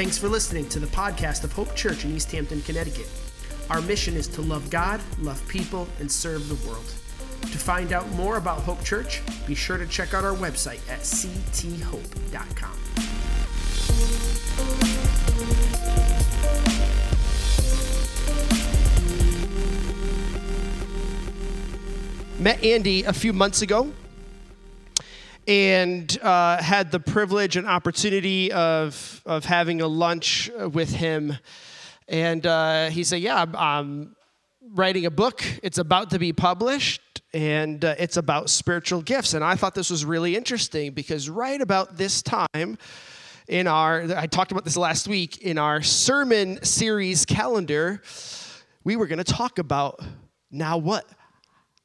Thanks for listening to the podcast of Hope Church in East Hampton, Connecticut. Our mission is to love God, love people, and serve the world. To find out more about Hope Church, be sure to check out our website at cthope.com. Met Andy a few months ago and had the privilege and opportunity of having a lunch with him. And he said, yeah, I'm writing a book. It's about to be published, and it's about spiritual gifts. And I thought this was really interesting because right about this time in I talked about this last week, in our sermon series calendar, we were going to talk about now what?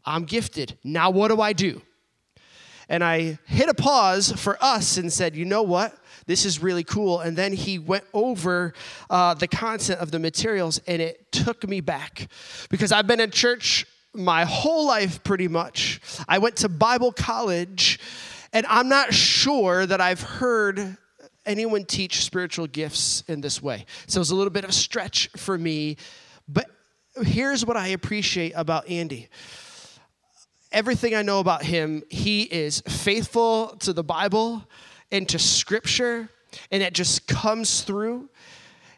I'm gifted. Now what do I do? And I hit a pause for us and said, you know what? This is really cool. And then he went over the content of the materials, and it took me back because I've been in church my whole life pretty much. I went to Bible college, and I'm not sure that I've heard anyone teach spiritual gifts in this way. So it was a little bit of a stretch for me. But here's what I appreciate about Andy. Everything I know about him, he is faithful to the Bible and to Scripture, and it just comes through,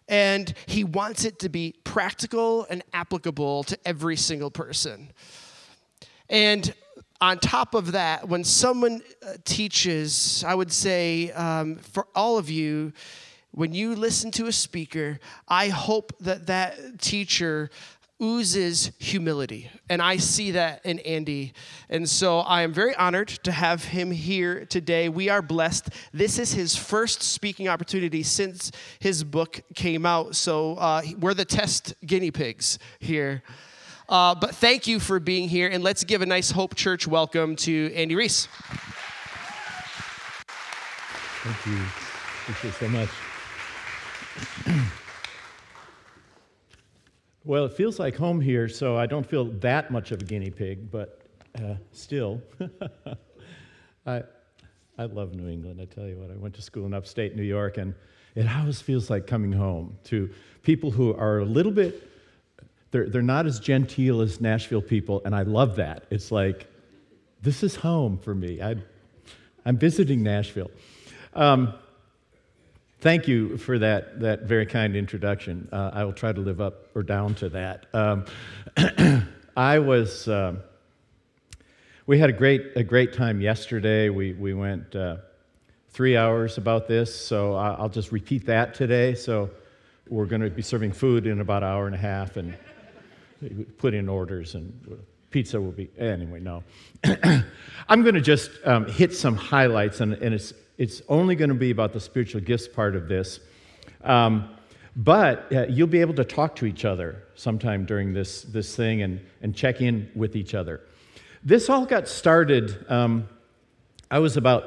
and he wants it to be practical and applicable to every single person. And on top of that, when someone teaches, I would say for all of you, when you listen to a speaker, I hope that that teacher oozes humility, and I see that in Andy, and so I am very honored to have him here today. We are blessed. This is his first speaking opportunity since his book came out, so we're the test guinea pigs here, but thank you for being here, and let's give a nice Hope Church welcome to Andy Reese. Thank you. Appreciate it so much. Well, it feels like home here, so I don't feel that much of a guinea pig, but still, I love New England, I tell you what. I went to school in upstate New York, and it always feels like coming home to people who are a little bit, they're not as genteel as Nashville people, and I love that. It's like, this is home for me. I'm visiting Nashville. Thank you for that very kind introduction. I will try to live up or down to that. We had a great time yesterday. We went 3 hours about this, so I'll just repeat that today. So we're going to be serving food in about an hour and a half, and put in orders, and pizza will be, anyway, no. I'm going to just hit some highlights, and it's only going to be about the spiritual gifts part of this, but you'll be able to talk to each other sometime during this thing and check in with each other. This all got started, I was about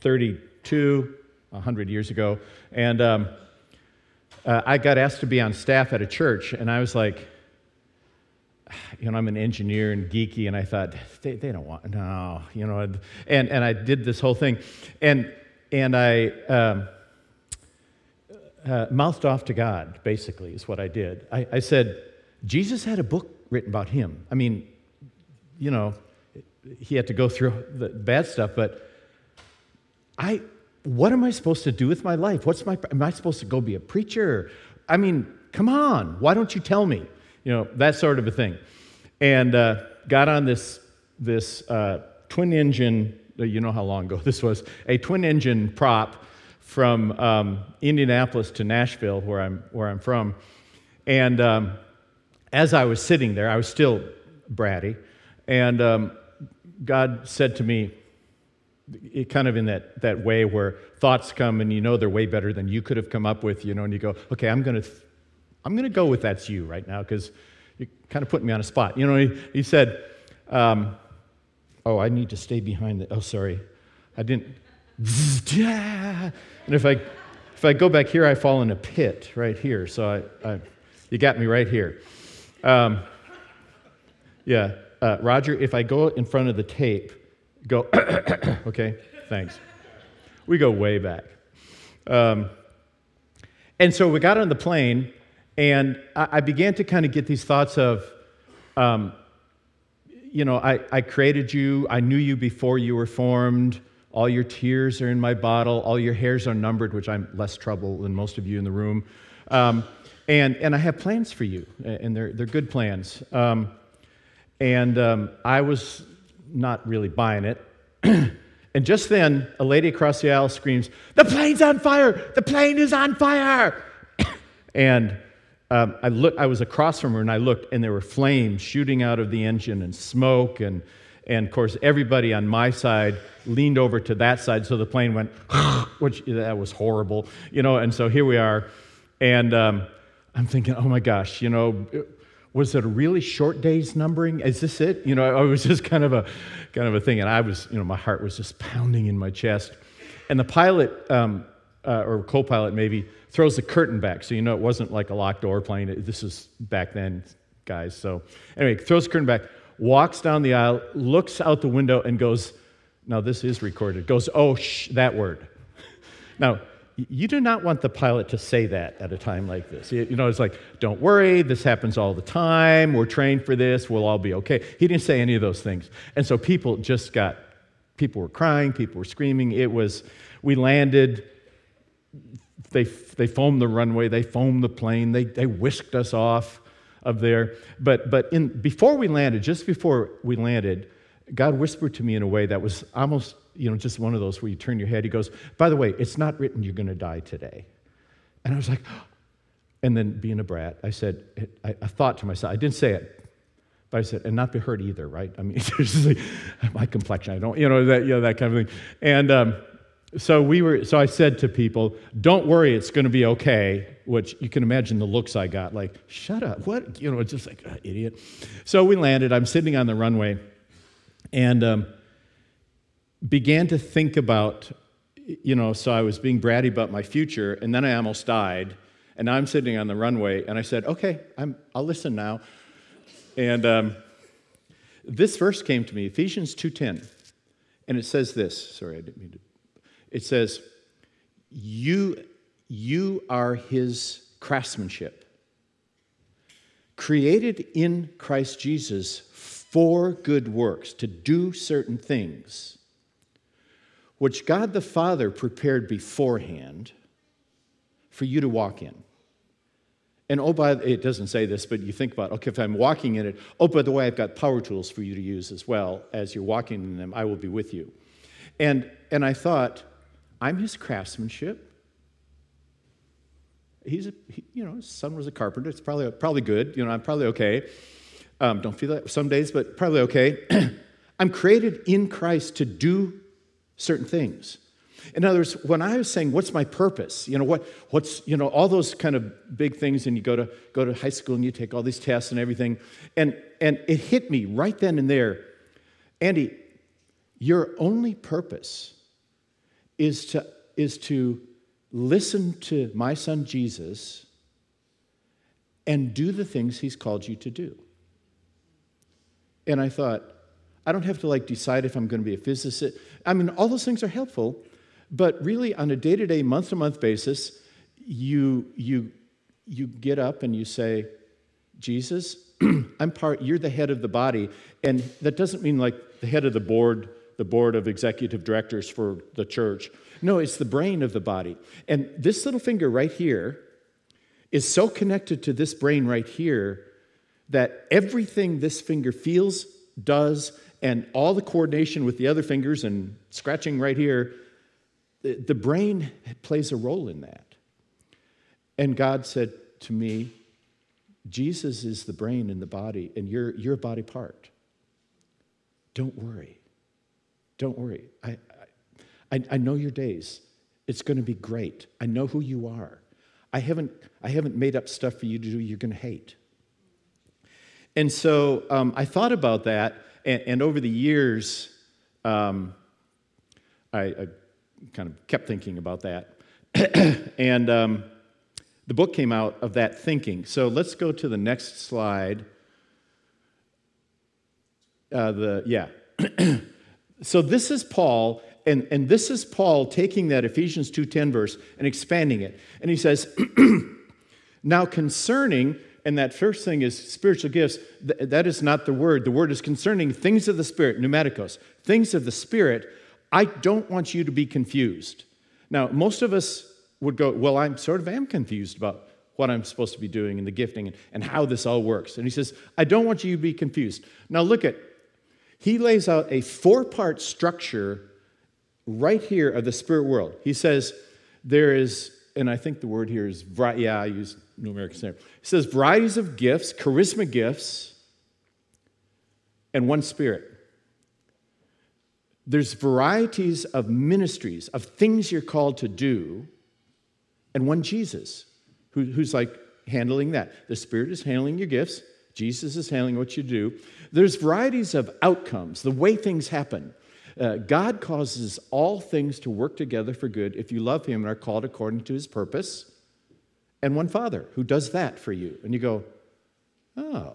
32, 100 years ago, and I got asked to be on staff at a church, and I was like, you know, I'm an engineer and geeky, and I thought, they don't want, no, you know, and I did this whole thing, and I mouthed off to God, basically, is what I did. I said, Jesus had a book written about him. I mean, you know, he had to go through the bad stuff, but what am I supposed to do with my life? Am I supposed to go be a preacher? I mean, come on, why don't you tell me? You know, that sort of a thing. And got on this twin-engine, you know how long ago this was, a twin-engine prop from Indianapolis to Nashville, where I'm from. And as I was sitting there, I was still bratty, and God said to me, it kind of in that way where thoughts come, and you know they're way better than you could have come up with, you know, and you go, okay, I'm going to go with that's you right now because you kind of put me on a spot. You know, he said, I need to stay behind the, oh, sorry. I didn't, and if I go back here, I fall in a pit right here. So you got me right here. Roger, if I go in front of the tape, go, okay, thanks. We go way back. And so we got on the plane, and I began to kind of get these thoughts of, I created you, I knew you before you were formed, all your tears are in my bottle, all your hairs are numbered, which I'm less trouble than most of you in the room, and I have plans for you, and they're good plans. I was not really buying it, and just then, a lady across the aisle screams, "The plane's on fire! The plane is on fire!" And I was across from her, and I looked, and there were flames shooting out of the engine and smoke, and of course, everybody on my side leaned over to that side, so the plane went, which that was horrible, and so here we are, and I'm thinking, oh my gosh, was it a really short day's numbering? Is this it? I was just kind of a thing, and I was, my heart was just pounding in my chest. And the pilot, or co-pilot maybe, throws the curtain back, so it wasn't like a locked door plane. This is back then, guys. So anyway, throws the curtain back, walks down the aisle, looks out the window, and goes, now this is recorded, goes, oh, shh, that word. Now, you do not want the pilot to say that at a time like this. It's like, don't worry, this happens all the time, we're trained for this, we'll all be okay. He didn't say any of those things. And so people were crying, people were screaming. We landed, they foamed the runway, they foamed the plane, they whisked us off of there. But just before we landed, God whispered to me in a way that was almost, just one of those where you turn your head. He goes, by the way, it's not written you're going to die today. And I was like, oh. And then being a brat, I said, I thought to myself, I didn't say it, but I said, and not be hurt either, right? I mean, seriously, my complexion, I don't, that kind of thing. And so I said to people, don't worry, it's going to be okay, which you can imagine the looks I got, like, shut up, what? Just like, idiot. So we landed, I'm sitting on the runway, and began to think about, so I was being bratty about my future, and then I almost died, and now I'm sitting on the runway, and I said, okay, I'll listen now. And this verse came to me, Ephesians 2:10, and it says this. Sorry, I didn't mean to. It says, you are his craftsmanship, created in Christ Jesus for good works, to do certain things, which God the Father prepared beforehand for you to walk in. And it doesn't say this, but you think about, okay, if I'm walking in it, by the way, I've got power tools for you to use as well. As you're walking in them, I will be with you. And I thought, I'm his craftsmanship. His son was a carpenter. It's probably good. I'm probably okay. Don't feel that some days, but probably okay. I'm created in Christ to do certain things. In other words, when I was saying, what's my purpose? What's all those kind of big things, and you go to high school and you take all these tests and everything, and it hit me right then and there. Andy, your only purpose is to listen to my son Jesus and do the things he's called you to do. And I thought, I don't have to decide if I'm going to be a physicist. I mean, all those things are helpful, but really on a day-to-day, month-to-month basis, you get up and you say, Jesus, you're the head of the body, and that doesn't mean the head of the board of executive directors for the church. No, it's the brain of the body. And this little finger right here is so connected to this brain right here that everything this finger feels, does, and all the coordination with the other fingers and scratching right here, the brain plays a role in that. And God said to me, Jesus is the brain in the body, and you're a body part. Don't worry. I know your days. It's going to be great. I know who you are. I haven't made up stuff for you to do you're going to hate. And so I thought about that. And over the years, I kind of kept thinking about that. And the book came out of that thinking. So let's go to the next slide. So this is Paul and this is Paul taking that Ephesians 2:10 verse and expanding it. And he says, now concerning, and that first thing is spiritual gifts, that is not the word. The word is concerning things of the Spirit, pneumaticos, things of the Spirit. I don't want you to be confused. Now, most of us would go, well, I sort of am confused about what I'm supposed to be doing and the gifting and how this all works. And he says, I don't want you to be confused. Now, look at, he lays out a four-part structure right here of the spirit world. He says there is, and I think the word here is, I use New American Standard. He says varieties of gifts, charisma gifts, and one Spirit. There's varieties of ministries, of things you're called to do, and one Jesus, who's like handling that. The Spirit is handling your gifts. Jesus is handling what you do. There's varieties of outcomes, the way things happen. God causes all things to work together for good if you love him and are called according to his purpose. And one Father who does that for you. And you go, oh.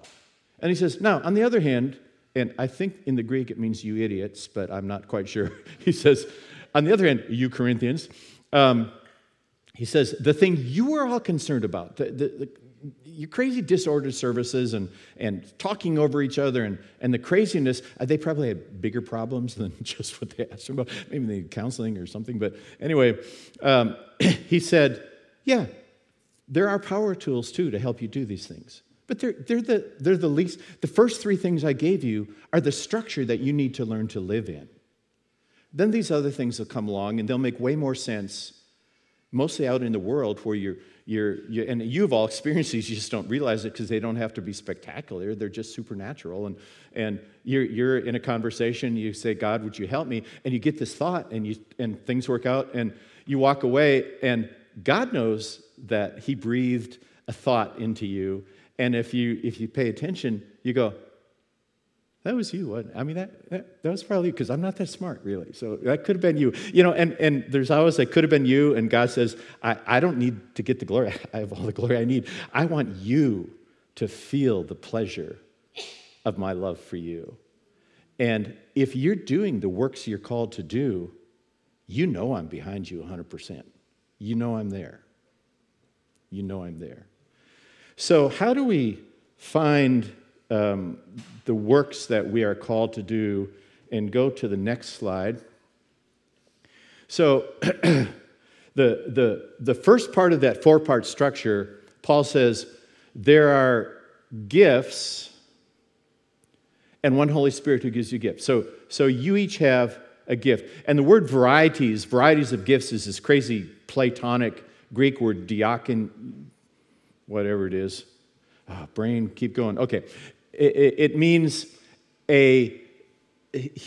And he says, now, on the other hand, and I think in the Greek it means you idiots, but I'm not quite sure. He says, on the other hand, you Corinthians, he says, the thing you are all concerned about, your crazy disordered services and talking over each other and the craziness, they probably had bigger problems than just what they asked them about. Maybe they needed counseling or something. But anyway, he said, yeah, there are power tools, too, to help you do these things. But they're the least. The first three things I gave you are the structure that you need to learn to live in. Then these other things will come along, and they'll make way more sense, mostly out in the world where you're and you've all experienced these, you just don't realize it because they don't have to be spectacular. They're just supernatural. And you're in a conversation, you say, God, would you help me? And you get this thought, and things work out, and you walk away, and God knows that he breathed a thought into you. And if you pay attention, you go, that was you, wasn't it? I mean, that was probably you, because I'm not that smart, really. So that could have been you. You know, and there's always that could have been you, and God says, I don't need to get the glory. I have all the glory I need. I want you to feel the pleasure of my love for you. And if you're doing the works you're called to do, you know I'm behind you 100%. You know I'm there. You know I'm there. So how do we find the works that we are called to do? And go to the next slide. So the first part of that four-part structure, Paul says, there are gifts and one Holy Spirit who gives you gifts. So you each have a gift. And the word varieties of gifts is this crazy Platonic Greek word diakin, whatever it is. Oh, brain, keep going. Okay. It means he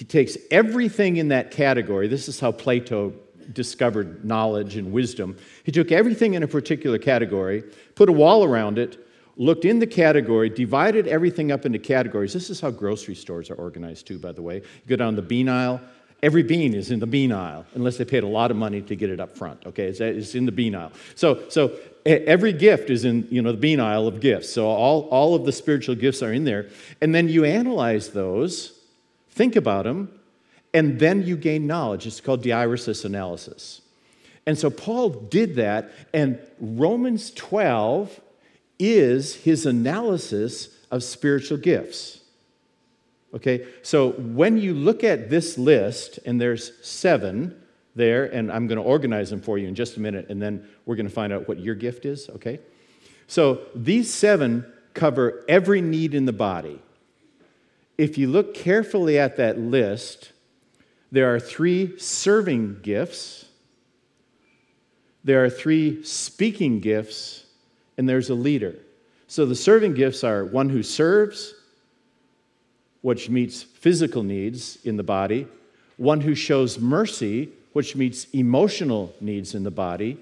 takes everything in that category. This is how Plato discovered knowledge and wisdom. He took everything in a particular category, put a wall around it, looked in the category, divided everything up into categories. This is how grocery stores are organized too, by the way. You go down the bean aisle. Every bean is in the bean aisle, unless they paid a lot of money to get it up front, okay? It's in the bean aisle. So every gift is in, you know, the bean aisle of gifts. So all of the spiritual gifts are in there. And then you analyze those, think about them, and then you gain knowledge. It's called diæresis analysis. And so Paul did that, and Romans 12 is his analysis of spiritual gifts. Okay, so when you look at this list, and there's 7 there, and I'm going to organize them for you in just a minute, and then we're going to find out what your gift is, okay? So these 7 cover every need in the body. If you look carefully at that list, there are 3 serving gifts, there are 3 speaking gifts, and there's a leader. So the serving gifts are one who serves, which meets physical needs in the body, one who shows mercy, which meets emotional needs in the body,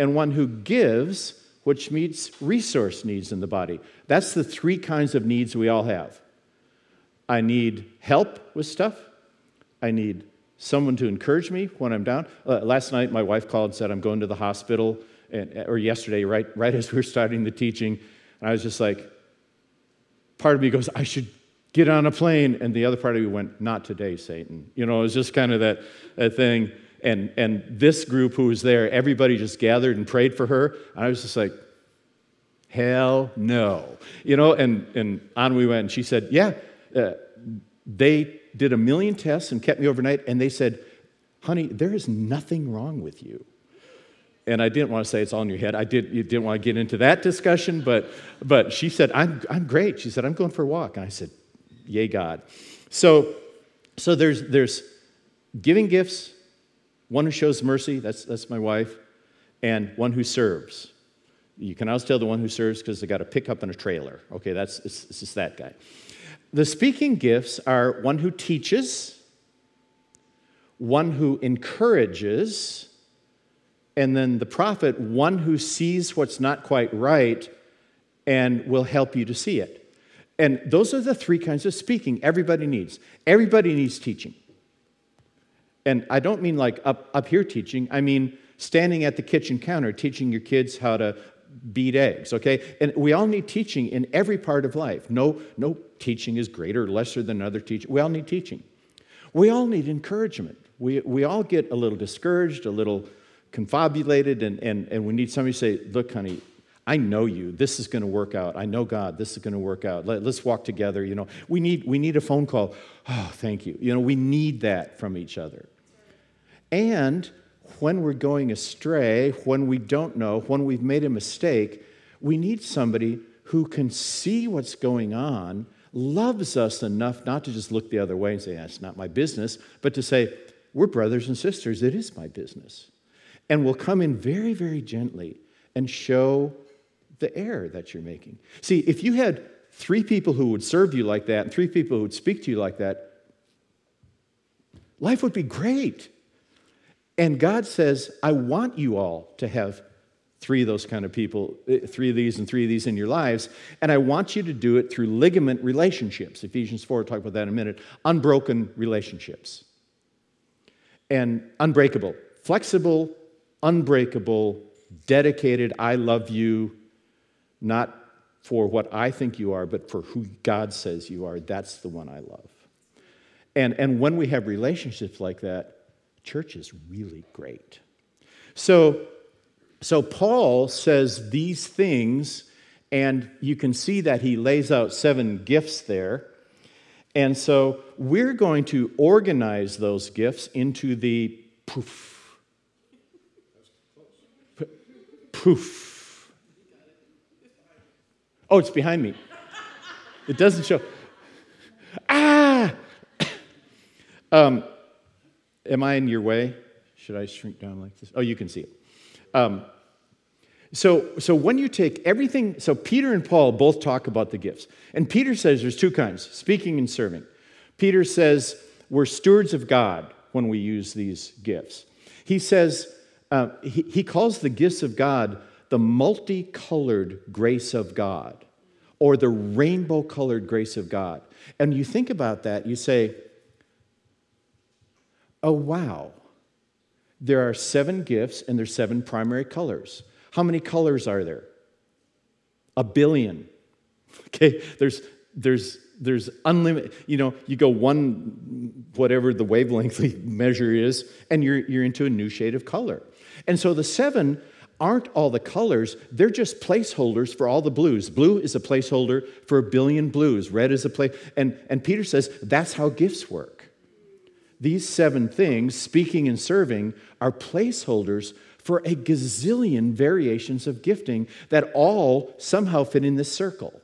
and one who gives, which meets resource needs in the body. That's the 3 kinds of needs we all have. I need help with stuff. I need someone to encourage me when I'm down. Last night, my wife called and said, I'm going to the hospital, or yesterday, right as we were starting the teaching, and I was just like, part of me goes, I should get on a plane. And the other part of you went, not today, Satan. You know, it was just kind of that thing. And this group who was there, everybody just gathered and prayed for her. And I was just like, hell no. You know, and on we went. And she said, yeah, they did 1,000,000 tests and kept me overnight. And they said, honey, there is nothing wrong with you. And I didn't want to say it's all in your head. You didn't want to get into that discussion, but she said, I'm great. She said, I'm going for a walk. And I said, yay, God. So there's giving gifts, one who shows mercy, that's my wife, and one who serves. You can always tell the one who serves because they got a pickup and a trailer. Okay, it's just that guy. The speaking gifts are one who teaches, one who encourages, and then the prophet, one who sees what's not quite right and will help you to see it. And those are the three kinds of speaking everybody needs. Everybody needs teaching. And I don't mean like up here teaching. I mean standing at the kitchen counter teaching your kids how to beat eggs, okay? And we all need teaching in every part of life. No teaching is greater or lesser than another teaching. We all need teaching. We all need encouragement. We all get a little discouraged, a little confabulated, and we need somebody to say, look, honey, I know you. This is going to work out. I know God. This is going to work out. Let's walk together. You know, we need a phone call. Oh, thank you. You know, we need that from each other. And when we're going astray, when we don't know, when we've made a mistake, we need somebody who can see what's going on, loves us enough not to just look the other way and say, that's not my business, but to say, we're brothers and sisters. It is my business. And will come in very, very gently and show the error that you're making. See, if you had three people who would serve you like that and three people who would speak to you like that, life would be great. And God says, I want you all to have three of those kind of people, three of these in your lives, and I want you to do it through ligament relationships. Ephesians 4, we'll talk about that in a minute. Unbroken relationships. And unbreakable, flexible, unbreakable, dedicated, I love you, not for what I think you are, but for who God says you are. That's the one I love. And when we have relationships like that, church is really great. So Paul says these things, and you can see that he lays out 7 gifts there. And so we're going to organize those gifts into the proof. Oh, it's behind me. It doesn't show. Am I in your way? Should I shrink down like this? Oh, you can see it. So when you take everything, so Peter and Paul both talk about the gifts. And Peter says there's two kinds, speaking and serving. Peter says we're stewards of God when we use these gifts. He says, he calls the gifts of God the multicolored grace of God or the rainbow-colored grace of God. And you think about that, you say, oh, wow, there are 7 gifts and there's 7 primary colors. How many colors are there? 1 billion. Okay, there's unlimited, you know, you go one, whatever the wavelength measure is, and you're into a new shade of color. And so the 7 aren't all the colors, they're just placeholders for all the blues. Blue is a placeholder for 1 billion blues. Red is a place, and Peter says that's how gifts work. These 7 things, speaking and serving, are placeholders for a gazillion variations of gifting that all somehow fit in this circle.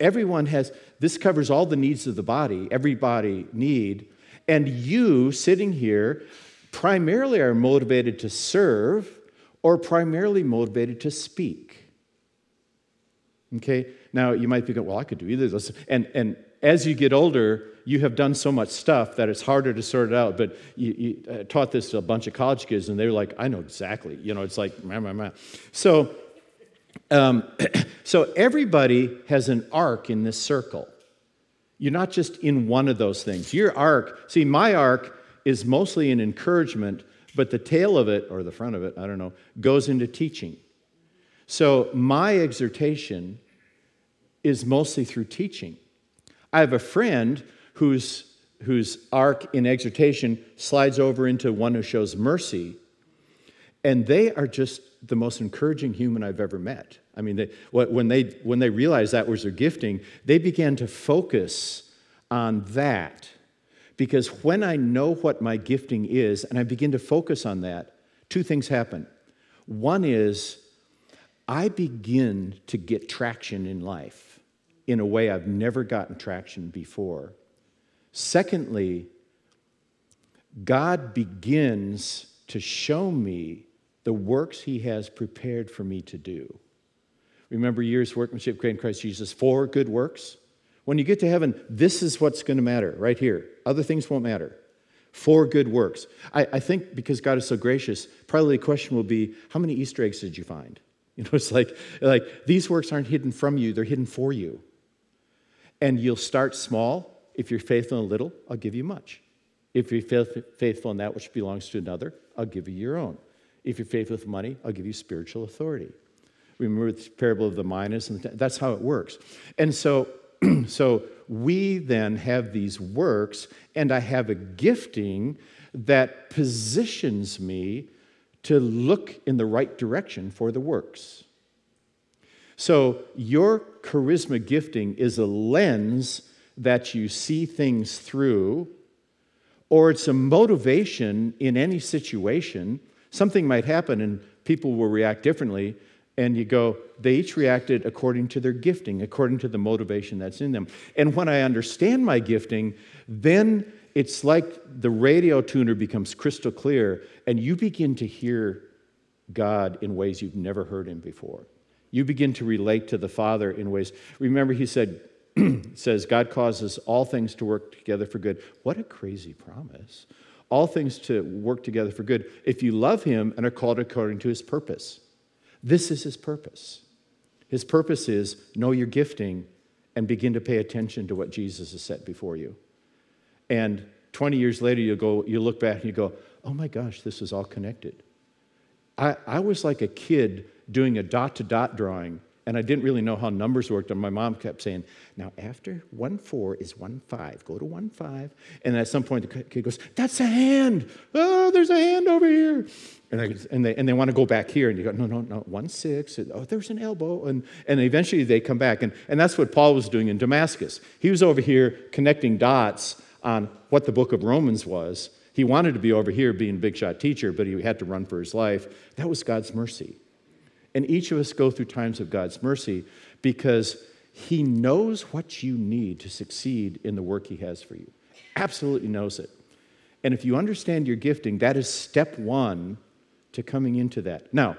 Everyone has, this covers all the needs of the body, everybody need, and you sitting here primarily are motivated to serve or primarily motivated to speak. Okay, now you might be going, well, I could do either of those. And as you get older, you have done so much stuff that it's harder to sort it out, but you taught this to a bunch of college kids, and they were like, I know exactly. You know, it's like, meh. So everybody has an arc in this circle. You're not just in one of those things. Your arc, see, my arc is mostly in encouragement, but the tail of it, or the front of it, I don't know, goes into teaching. So my exhortation is mostly through teaching. I have a friend whose arc in exhortation slides over into one who shows mercy, and they are just the most encouraging human I've ever met. I mean, when they realized that was their gifting, they began to focus on that. Because when I know what my gifting is and I begin to focus on that, two things happen. One is I begin to get traction in life in a way I've never gotten traction before. Secondly, God begins to show me the works he has prepared for me to do. Remember years workmanship great in Christ Jesus for good works? When you get to heaven, this is what's going to matter right here. Other things won't matter. For good works. I think because God is so gracious, probably the question will be, how many Easter eggs did you find? You know, it's like these works aren't hidden from you. They're hidden for you. And you'll start small. If you're faithful in a little, I'll give you much. If you're faithful in that which belongs to another, I'll give you your own. If you're faithful with money, I'll give you spiritual authority. Remember the parable of the minas, and that's how it works. And so we then have these works, and I have a gifting that positions me to look in the right direction for the works. So your charisma gifting is a lens that you see things through, or it's a motivation in any situation. Something might happen, and people will react differently. And you go, they each reacted according to their gifting, according to the motivation that's in them. And when I understand my gifting, then it's like the radio tuner becomes crystal clear, and you begin to hear God in ways you've never heard him before. You begin to relate to the Father in ways. Remember, he said, says, God causes all things to work together for good. What a crazy promise. All things to work together for good if you love him and are called according to his purpose. This is his purpose. His purpose is know your gifting and begin to pay attention to what Jesus has set before you. And 20 years later, you look back and you go, oh my gosh, this is all connected. I was like a kid doing a dot-to-dot drawing, and I didn't really know how numbers worked, and my mom kept saying, now after 1-4 is 1-5, go to 1-5. And at some point, the kid goes, that's a hand. Oh, there's a hand over here. And they want to go back here, and you go, no, 1-6. And, oh, there's an elbow. And eventually they come back. And that's what Paul was doing in Damascus. He was over here connecting dots on what the book of Romans was. He wanted to be over here being a big shot teacher, but he had to run for his life. That was God's mercy. And each of us go through times of God's mercy because he knows what you need to succeed in the work he has for you. Absolutely knows it. And if you understand your gifting, that is step one to coming into that. Now,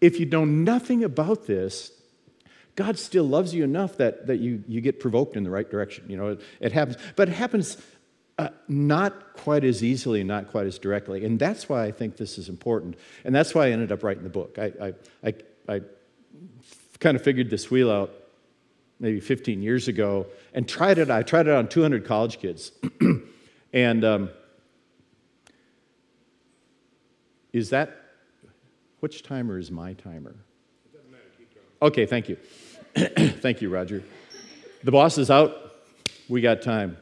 if you know nothing about this, God still loves you enough that you get provoked in the right direction. You know, it happens. But it happens not quite as easily, not quite as directly. And that's why I think this is important. And that's why I ended up writing the book. I kind of figured this wheel out maybe 15 years ago and tried it. I tried it on 200 college kids. And is that, which timer is my timer? It doesn't matter. Keep going. Okay, thank you. Thank you, Roger. The boss is out. We got time.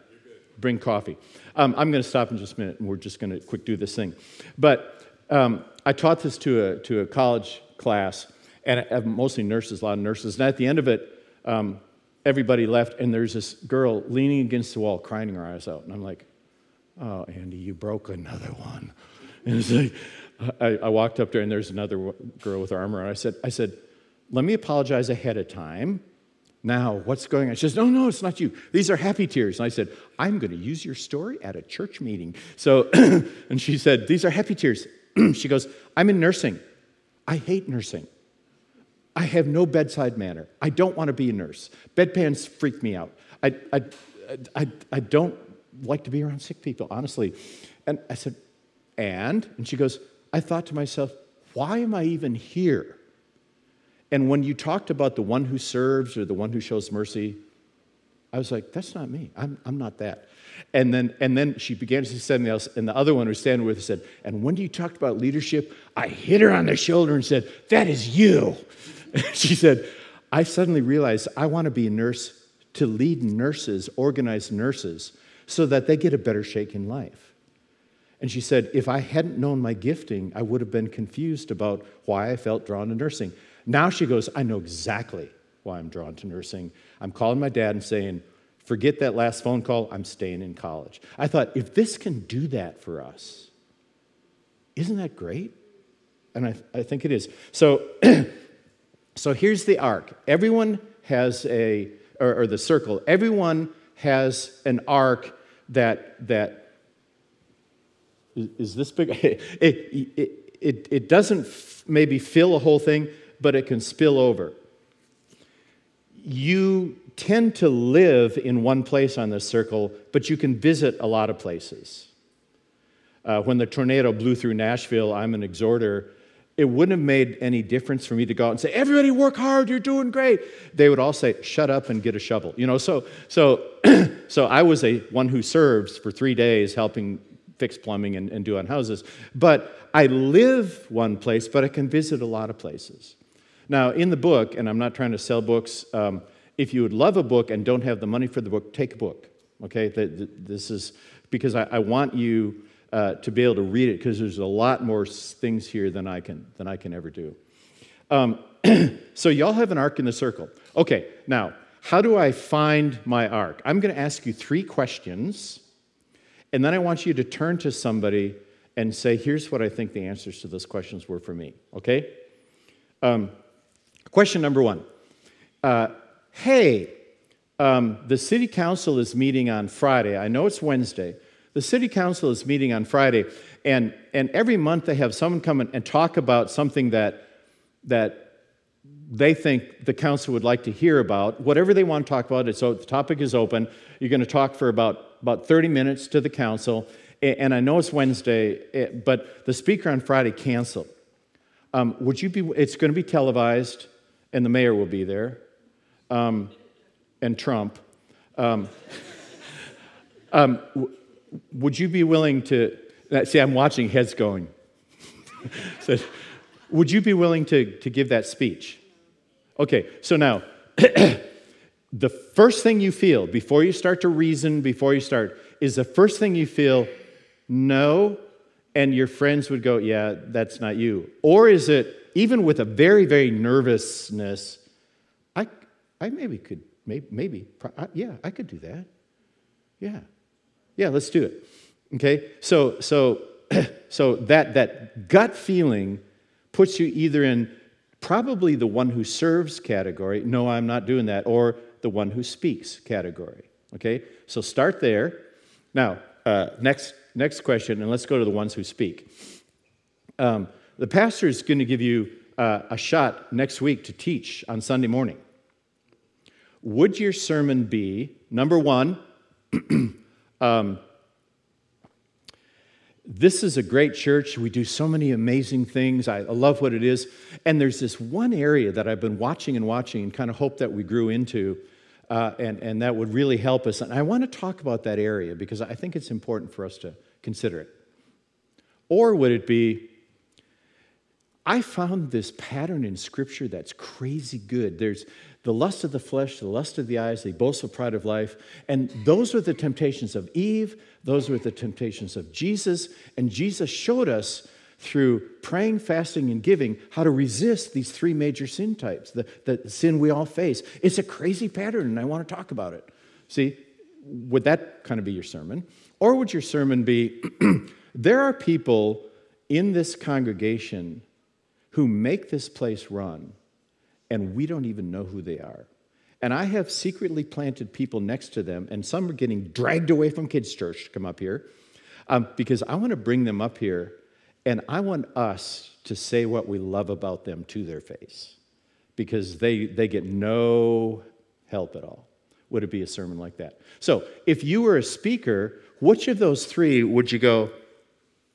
Bring coffee. I'm going to stop in just a minute, and we're just going to quick do this thing. But I taught this to a college class, and mostly nurses, a lot of nurses. And at the end of it, everybody left, and there's this girl leaning against the wall, crying her eyes out. And I'm like, oh, Andy, you broke another one. And it's like, I walked up there, and there's another girl with her arm around. I said, let me apologize ahead of time. Now, what's going on? She says, no, it's not you. These are happy tears. And I said, I'm going to use your story at a church meeting. So, and she said, these are happy tears. She goes, I'm in nursing. I hate nursing. I have no bedside manner. I don't want to be a nurse. Bedpans freak me out. I don't like to be around sick people, honestly. And I said, and? And she goes, I thought to myself, why am I even here? And when you talked about the one who serves or the one who shows mercy, I was like, that's not me. I'm not that. And then she began to say something else, and the other one who was standing with her said, and when you talked about leadership, I hit her on the shoulder and said, that is you. She said, I suddenly realized I want to be a nurse to lead nurses, organize nurses, so that they get a better shake in life. And she said, if I hadn't known my gifting, I would have been confused about why I felt drawn to nursing. Now she goes, I know exactly why I'm drawn to nursing. I'm calling my dad and saying, forget that last phone call, I'm staying in college. I thought, if this can do that for us, isn't that great? And I think it is. So here's the arc. Everyone has or the circle. Everyone has an arc that is this big. It doesn't maybe fill a whole thing, but it can spill over. You tend to live in one place on this circle, but you can visit a lot of places. When the tornado blew through Nashville, I'm an exhorter. It wouldn't have made any difference for me to go out and say, everybody work hard, you're doing great. They would all say, shut up and get a shovel. You know, so I was one who serves for 3 days helping fix plumbing and do on houses. But I live one place, but I can visit a lot of places. Now, in the book, and I'm not trying to sell books, if you would love a book and don't have the money for the book, take a book, okay? This is because I want you to be able to read it, because there's a lot more things here than I can ever do. So y'all have an arc in the circle. Okay, now, how do I find my arc? I'm going to ask you 3 questions, and then I want you to turn to somebody and say, here's what I think the answers to those questions were for me, okay? Question number 1. The city council is meeting on Friday. I know it's Wednesday. The city council is meeting on Friday, and every month they have someone come and talk about something that they think the council would like to hear about. Whatever they want to talk about, so the topic is open. You're going to talk for about 30 minutes to the council, and I know it's Wednesday, but the speaker on Friday canceled. It's going to be televised, and the mayor will be there, and Trump. Would you be willing to, see, I'm watching heads going. So, would you be willing to give that speech? Okay, so now, the first thing you feel before you start to reason, is the first thing you feel, no, and your friends would go, yeah, that's not you. Or is it, even with a very, very nervousness, I could do that. Yeah. Yeah, let's do it. Okay? So that gut feeling puts you either in probably the one who serves category, no, I'm not doing that, or the one who speaks category. Okay? So start there. Now, next question, and let's go to the ones who speak. The pastor is going to give you a shot next week to teach on Sunday morning. Would your sermon be, number 1, this is a great church. We do so many amazing things. I love what it is. And there's this one area that I've been watching and kind of hope that we grew into, and that would really help us. And I want to talk about that area because I think it's important for us to consider it. Or would it be, I found this pattern in Scripture that's crazy good. There's the lust of the flesh, the lust of the eyes, the boastful pride of life. And those were the temptations of Eve. Those were the temptations of Jesus. And Jesus showed us through praying, fasting, and giving how to resist these 3 major sin types, the sin we all face. It's a crazy pattern, and I want to talk about it. See, would that kind of be your sermon? Or would your sermon be, there are people in this congregation who make this place run, and we don't even know who they are. And I have secretly planted people next to them, and some are getting dragged away from kids' church to come up here, because I want to bring them up here, and I want us to say what we love about them to their face, because they get no help at all. Would it be a sermon like that? So if you were a speaker, which of those 3 would you go,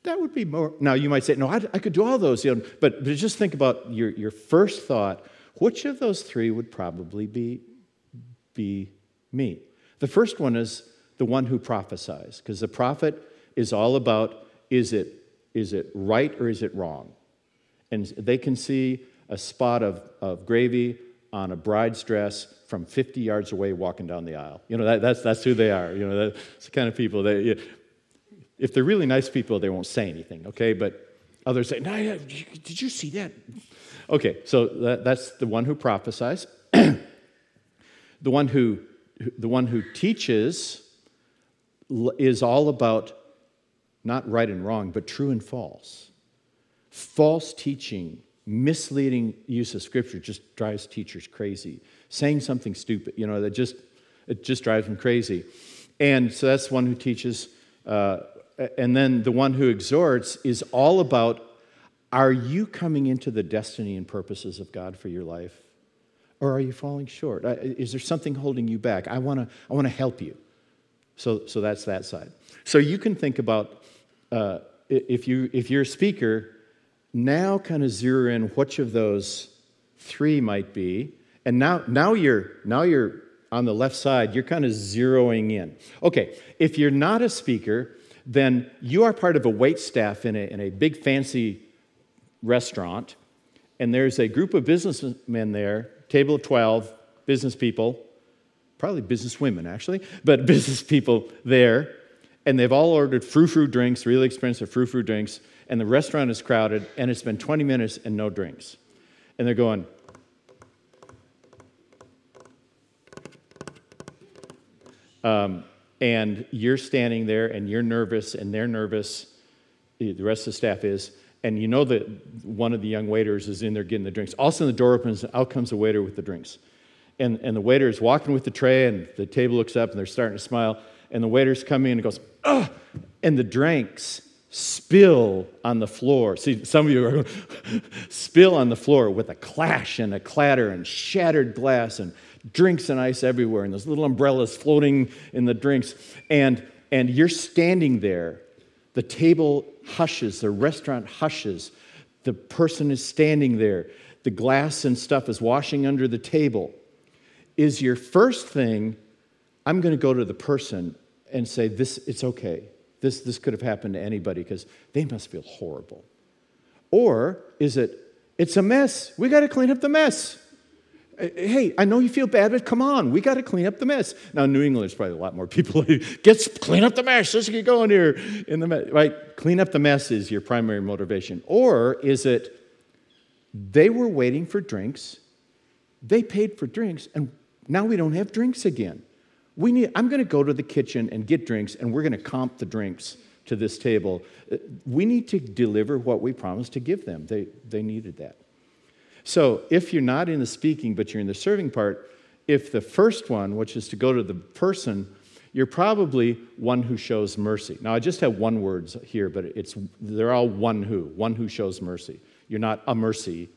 that would be more. Now, you might say, no, I could do all those, you know, but just think about your first thought. Which of those 3 would probably be me? The first one is the one who prophesies, because the prophet is all about, is it right or is it wrong? And they can see a spot of gravy on a bride's dress from 50 yards away walking down the aisle. You know, that's who they are. You know, that's the kind of people that, if they're really nice people, they won't say anything, okay? But others say, no, did you see that? Okay, so that's the one who prophesies. The one who teaches is all about not right and wrong, but true and false. False teaching, misleading use of Scripture just drives teachers crazy. Saying something stupid, you know, it just drives them crazy. And so that's the one who teaches. And then the one who exhorts is all about, are you coming into the destiny and purposes of God for your life? Or are you falling short? Is there something holding you back? I want to help you. So that's that side. So you can think about, if you're a speaker, now kind of zero in which of those three might be. And now you're on the left side, you're kind of zeroing in. Okay, if you're not a speaker, then you are part of a wait staff in a big fancy restaurant, and there's a group of businessmen there, table of 12, business people, probably business women actually, but business people there, and they've all ordered frou-frou drinks, really expensive frou-frou drinks, and the restaurant is crowded, and it's been 20 minutes and no drinks. And they're going, and you're standing there, and you're nervous, and they're nervous, the rest of the staff is, and you know that one of the young waiters is in there getting the drinks. All of a sudden, the door opens, and out comes the waiter with the drinks. And the waiter is walking with the tray, and the table looks up, and they're starting to smile. And the waiter's coming in and goes, oh! And the drinks spill on the floor. See, some of you are going, spill on the floor with a clash and a clatter and shattered glass and drinks and ice everywhere and those little umbrellas floating in the drinks. And you're standing there. The table hushes, the restaurant hushes, the person is standing there, the glass and stuff is washing under the table. Is your first thing, I'm going to go to the person and say, this, it's okay, this could have happened to anybody because they must feel horrible? Or is it, it's a mess, we got to clean up the mess? Hey, I know you feel bad, but come on, we got to clean up the mess. Now, in New England, there's probably a lot more people who clean up the mess, let's get going here. Right? Clean up the mess is your primary motivation. Or is it, they were waiting for drinks, they paid for drinks, and now we don't have drinks again. I'm going to go to the kitchen and get drinks, and we're going to comp the drinks to this table. We need to deliver what we promised to give them. They needed that. So if you're not in the speaking, but you're in the serving part, if the first one, which is to go to the person, you're probably one who shows mercy. Now, I just have one word here, but they're all one who shows mercy. You're not a mercy,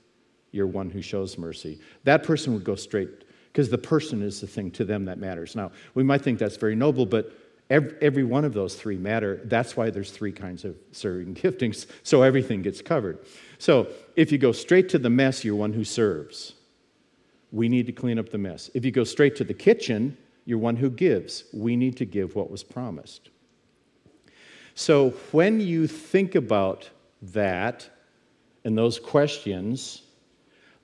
you're one who shows mercy. That person would go straight, because the person is the thing to them that matters. Now, we might think that's very noble, but every one of those three matter. That's why there's three kinds of serving giftings, so everything gets covered. So if you go straight to the mess, you're one who serves. We need to clean up the mess. If you go straight to the kitchen, you're one who gives. We need to give what was promised. So when you think about that and those questions,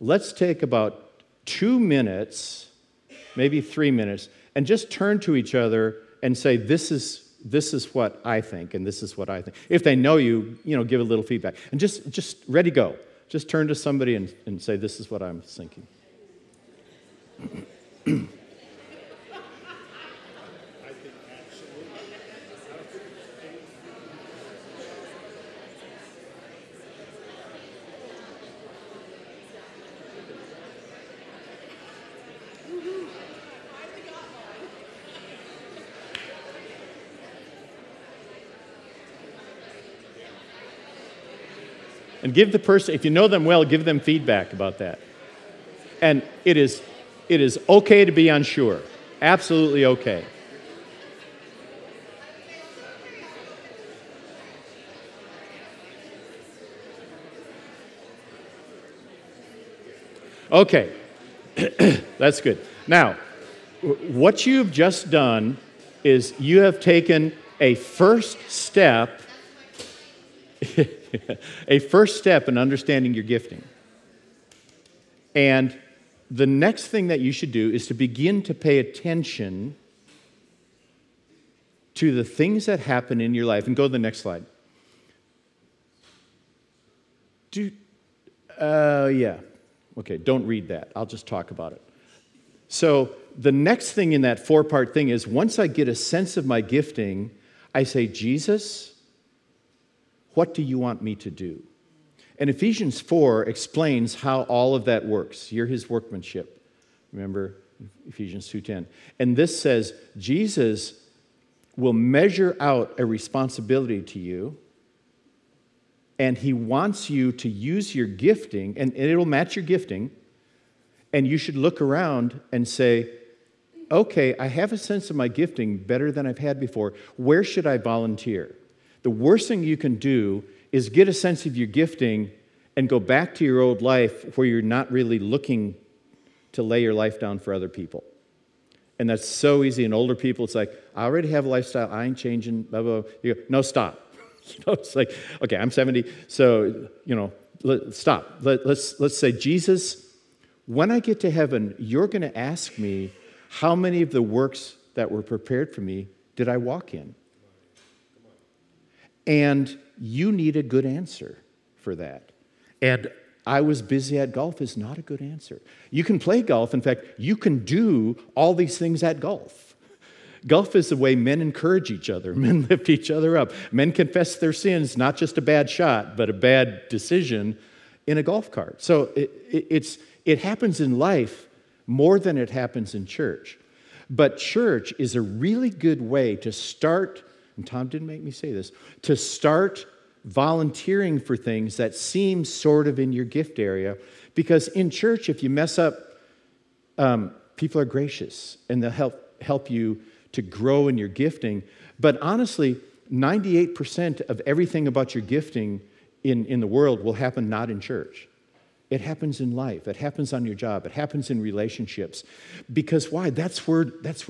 let's take about 2 minutes, maybe 3 minutes, and just turn to each other and say, this is what I think, and this is what I think. If they know you, give a little feedback. And just ready, go. Just turn to somebody and say, this is what I'm thinking. And give the person, if you know them well, give them feedback about that. And it is okay to be unsure. Absolutely okay. Okay. That's good. Now, what you've just done is you have taken a first step in understanding your gifting. And the next thing that you should do is to begin to pay attention to the things that happen in your life. And go to the next slide. Okay, don't read that. I'll just talk about it. So the next thing in that four-part thing is, once I get a sense of my gifting, I say, Jesus, what do you want me to do? And Ephesians 4 explains how all of that works. You're his workmanship. Remember Ephesians 2:10. And this says, Jesus will measure out a responsibility to you, and he wants you to use your gifting, and it'll match your gifting, and you should look around and say, okay, I have a sense of my gifting better than I've had before. Where should I volunteer? The worst thing you can do is get a sense of your gifting and go back to your old life where you're not really looking to lay your life down for other people. And that's so easy. In older people, it's like, I already have a lifestyle. I ain't changing, blah, blah, blah. You go, no, stop. It's like, okay, I'm 70, so, stop. Let's say, Jesus, when I get to heaven, you're going to ask me how many of the works that were prepared for me did I walk in? And you need a good answer for that. And I was busy at golf is not a good answer. You can play golf. In fact, you can do all these things at golf. Golf is the way men encourage each other. Men lift each other up. Men confess their sins, not just a bad shot, but a bad decision in a golf cart. So it happens in life more than it happens in church. But church is a really good way to start, and Tom didn't make me say this, to start volunteering for things that seem sort of in your gift area. Because in church, if you mess up, people are gracious and they'll help you to grow in your gifting. But honestly, 98% of everything about your gifting in the world will happen not in church. It happens in life. It happens on your job. It happens in relationships. Because why? That's where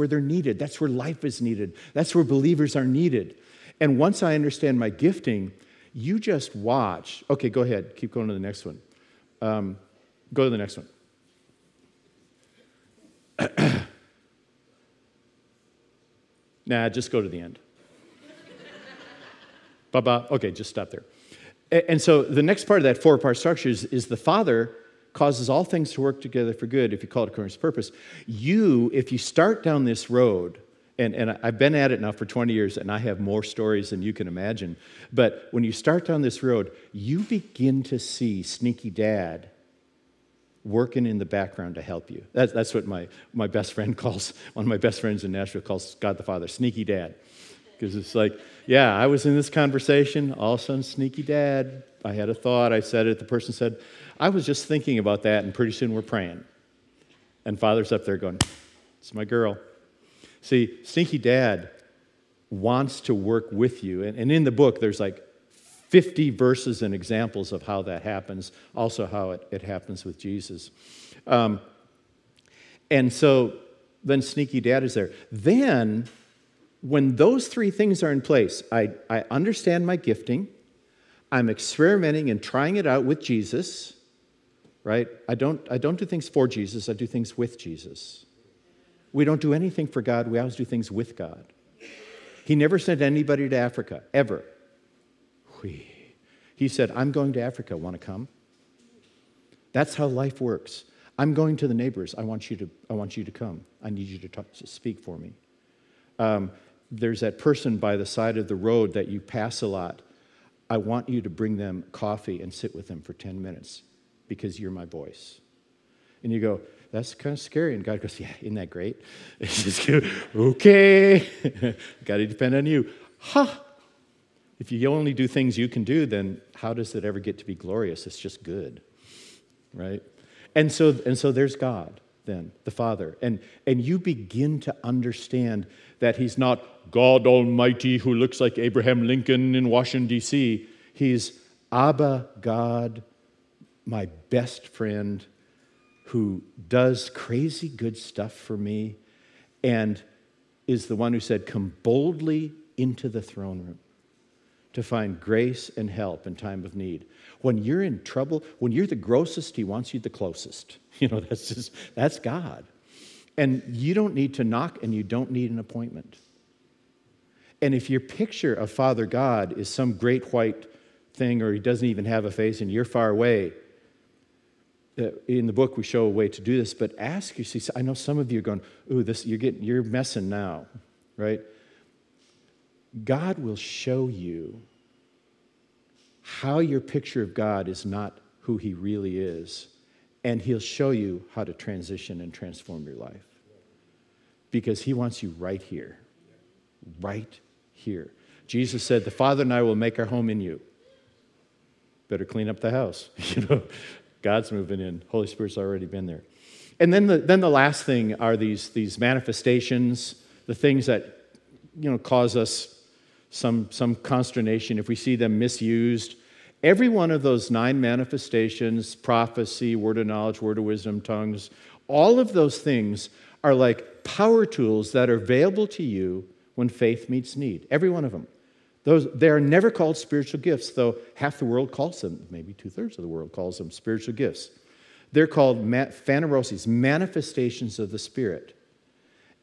they're needed. That's where life is needed. That's where believers are needed. And once I understand my gifting, you just watch. Okay, go ahead. Keep going to the next one. Go to the next one. Nah, just go to the end. Ba-ba. Okay, just stop there. And so the next part of that four-part structure is the Father causes all things to work together for good if you call it according to his purpose. You, if you start down this road, and I've been at it now for 20 years, and I have more stories than you can imagine, but when you start down this road, you begin to see sneaky dad working in the background to help you. That's what my best friend calls, one of my best friends in Nashville calls God the Father, sneaky dad. Because it's like, yeah, I was in this conversation, all of a sudden, sneaky dad. I had a thought, I said it, the person said, I was just thinking about that, and pretty soon we're praying. And Father's up there going, it's my girl. See, sneaky dad wants to work with you. And in the book, there's like 50 verses and examples of how that happens, also how it happens with Jesus. And so then sneaky dad is there. Then when those three things are in place, I understand my gifting, I'm experimenting and trying it out with Jesus, right? I don't do things for Jesus, I do things with Jesus. We don't do anything for God, we always do things with God. He never sent anybody to Africa, ever. He said, I'm going to Africa, want to come? That's how life works. I'm going to the neighbors, I want you to come. I need you to speak for me. There's that person by the side of the road that you pass a lot. I want you to bring them coffee and sit with them for 10 minutes because you're my voice. And you go, that's kind of scary. And God goes, yeah, isn't that great? Okay, got to depend on you. Ha! If you only do things you can do, then how does it ever get to be glorious? It's just good, right? And so there's God then, the Father. And you begin to understand that he's not God Almighty who looks like Abraham Lincoln in Washington, D.C. He's Abba God, my best friend, who does crazy good stuff for me and is the one who said, come boldly into the throne room. to find grace and help in time of need. When you're in trouble, when you're the grossest, he wants you the closest. You know, that's God. And you don't need to knock and you don't need an appointment. And if your picture of Father God is some great white thing, or he doesn't even have a face and you're far away, in the book we show a way to do this, but ask yourself, I know some of you are going, ooh, this, you're messing now, right? God will show you how your picture of God is not who he really is, and he'll show you how to transition and transform your life, because he wants you right here, right here. Jesus said, the Father and I will make our home in you. Better clean up the house, you know. God's moving in. Holy Spirit's already been there. And then the last thing are these manifestations, the things that, you know, cause us some consternation if we see them misused. Every one of those 9 manifestations, prophecy, word of knowledge, word of wisdom, tongues, all of those things are like power tools that are available to you when faith meets need. Every one of them. They are never called spiritual gifts, though half the world calls them, maybe 2/3 of the world calls them spiritual gifts. They're called phaneroses, manifestations of the Spirit.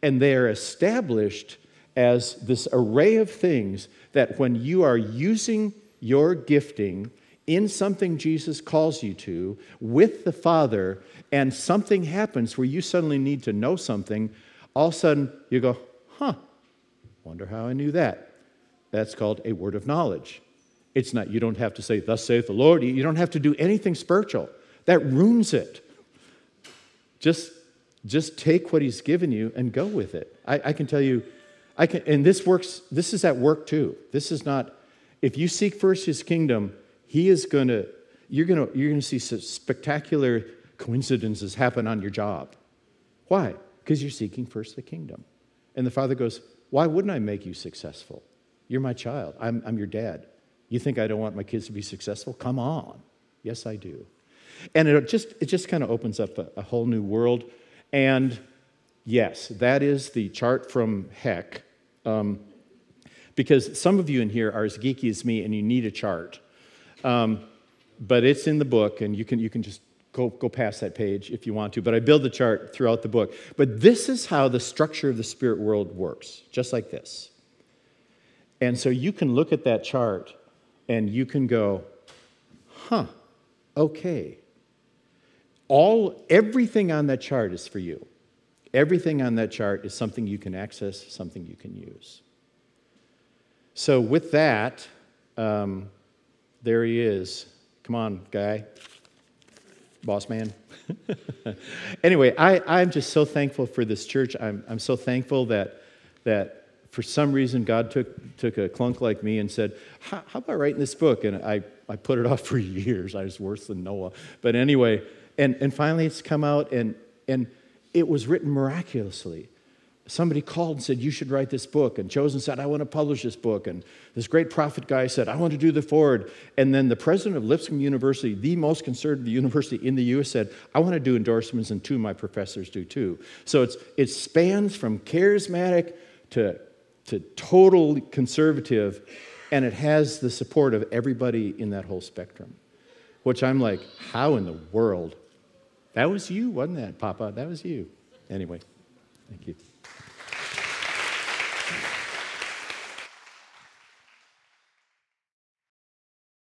And they are established as this array of things that when you are using your gifting in something Jesus calls you to with the Father, and something happens where you suddenly need to know something, all of a sudden you go, huh, wonder how I knew that. That's called a word of knowledge. It's not, you don't have to say, thus saith the Lord. You don't have to do anything spiritual. That ruins it. Just take what he's given you and go with it. I can tell you, and this works, this is at work too. This is not, if you seek first his kingdom, you're gonna see spectacular coincidences happen on your job. Why? Because you're seeking first the kingdom. And the Father goes, why wouldn't I make you successful? You're my child. I'm your dad. You think I don't want my kids to be successful? Come on. Yes, I do. And it just kind of opens up a whole new world. And yes, that is the chart from heck. Because some of you in here are as geeky as me, and you need a chart. But it's in the book, and you can just go past that page if you want to. But I build the chart throughout the book. But this is how the structure of the spirit world works, just like this. And so you can look at that chart and you can go, huh, okay. Everything on that chart is for you. Everything on that chart is something you can access, something you can use. So with that, there he is. Come on, guy. Boss man. Anyway, I'm just so thankful for this church. I'm so thankful that for some reason, God took a clunk like me and said, how about writing this book? And I put it off for years. I was worse than Noah. But anyway, and finally it's come out, and it was written miraculously. Somebody called and said, you should write this book. And Chosen said, I want to publish this book. And this great prophet guy said, I want to do the forward. And then the president of Lipscomb University, the most conservative university in the U.S., said, I want to do endorsements, and 2 of my professors do too. So it spans from charismatic to total conservative, and it has the support of everybody in that whole spectrum, which I'm like, how in the world? That was you, wasn't that, Papa? That was you. Anyway, thank you.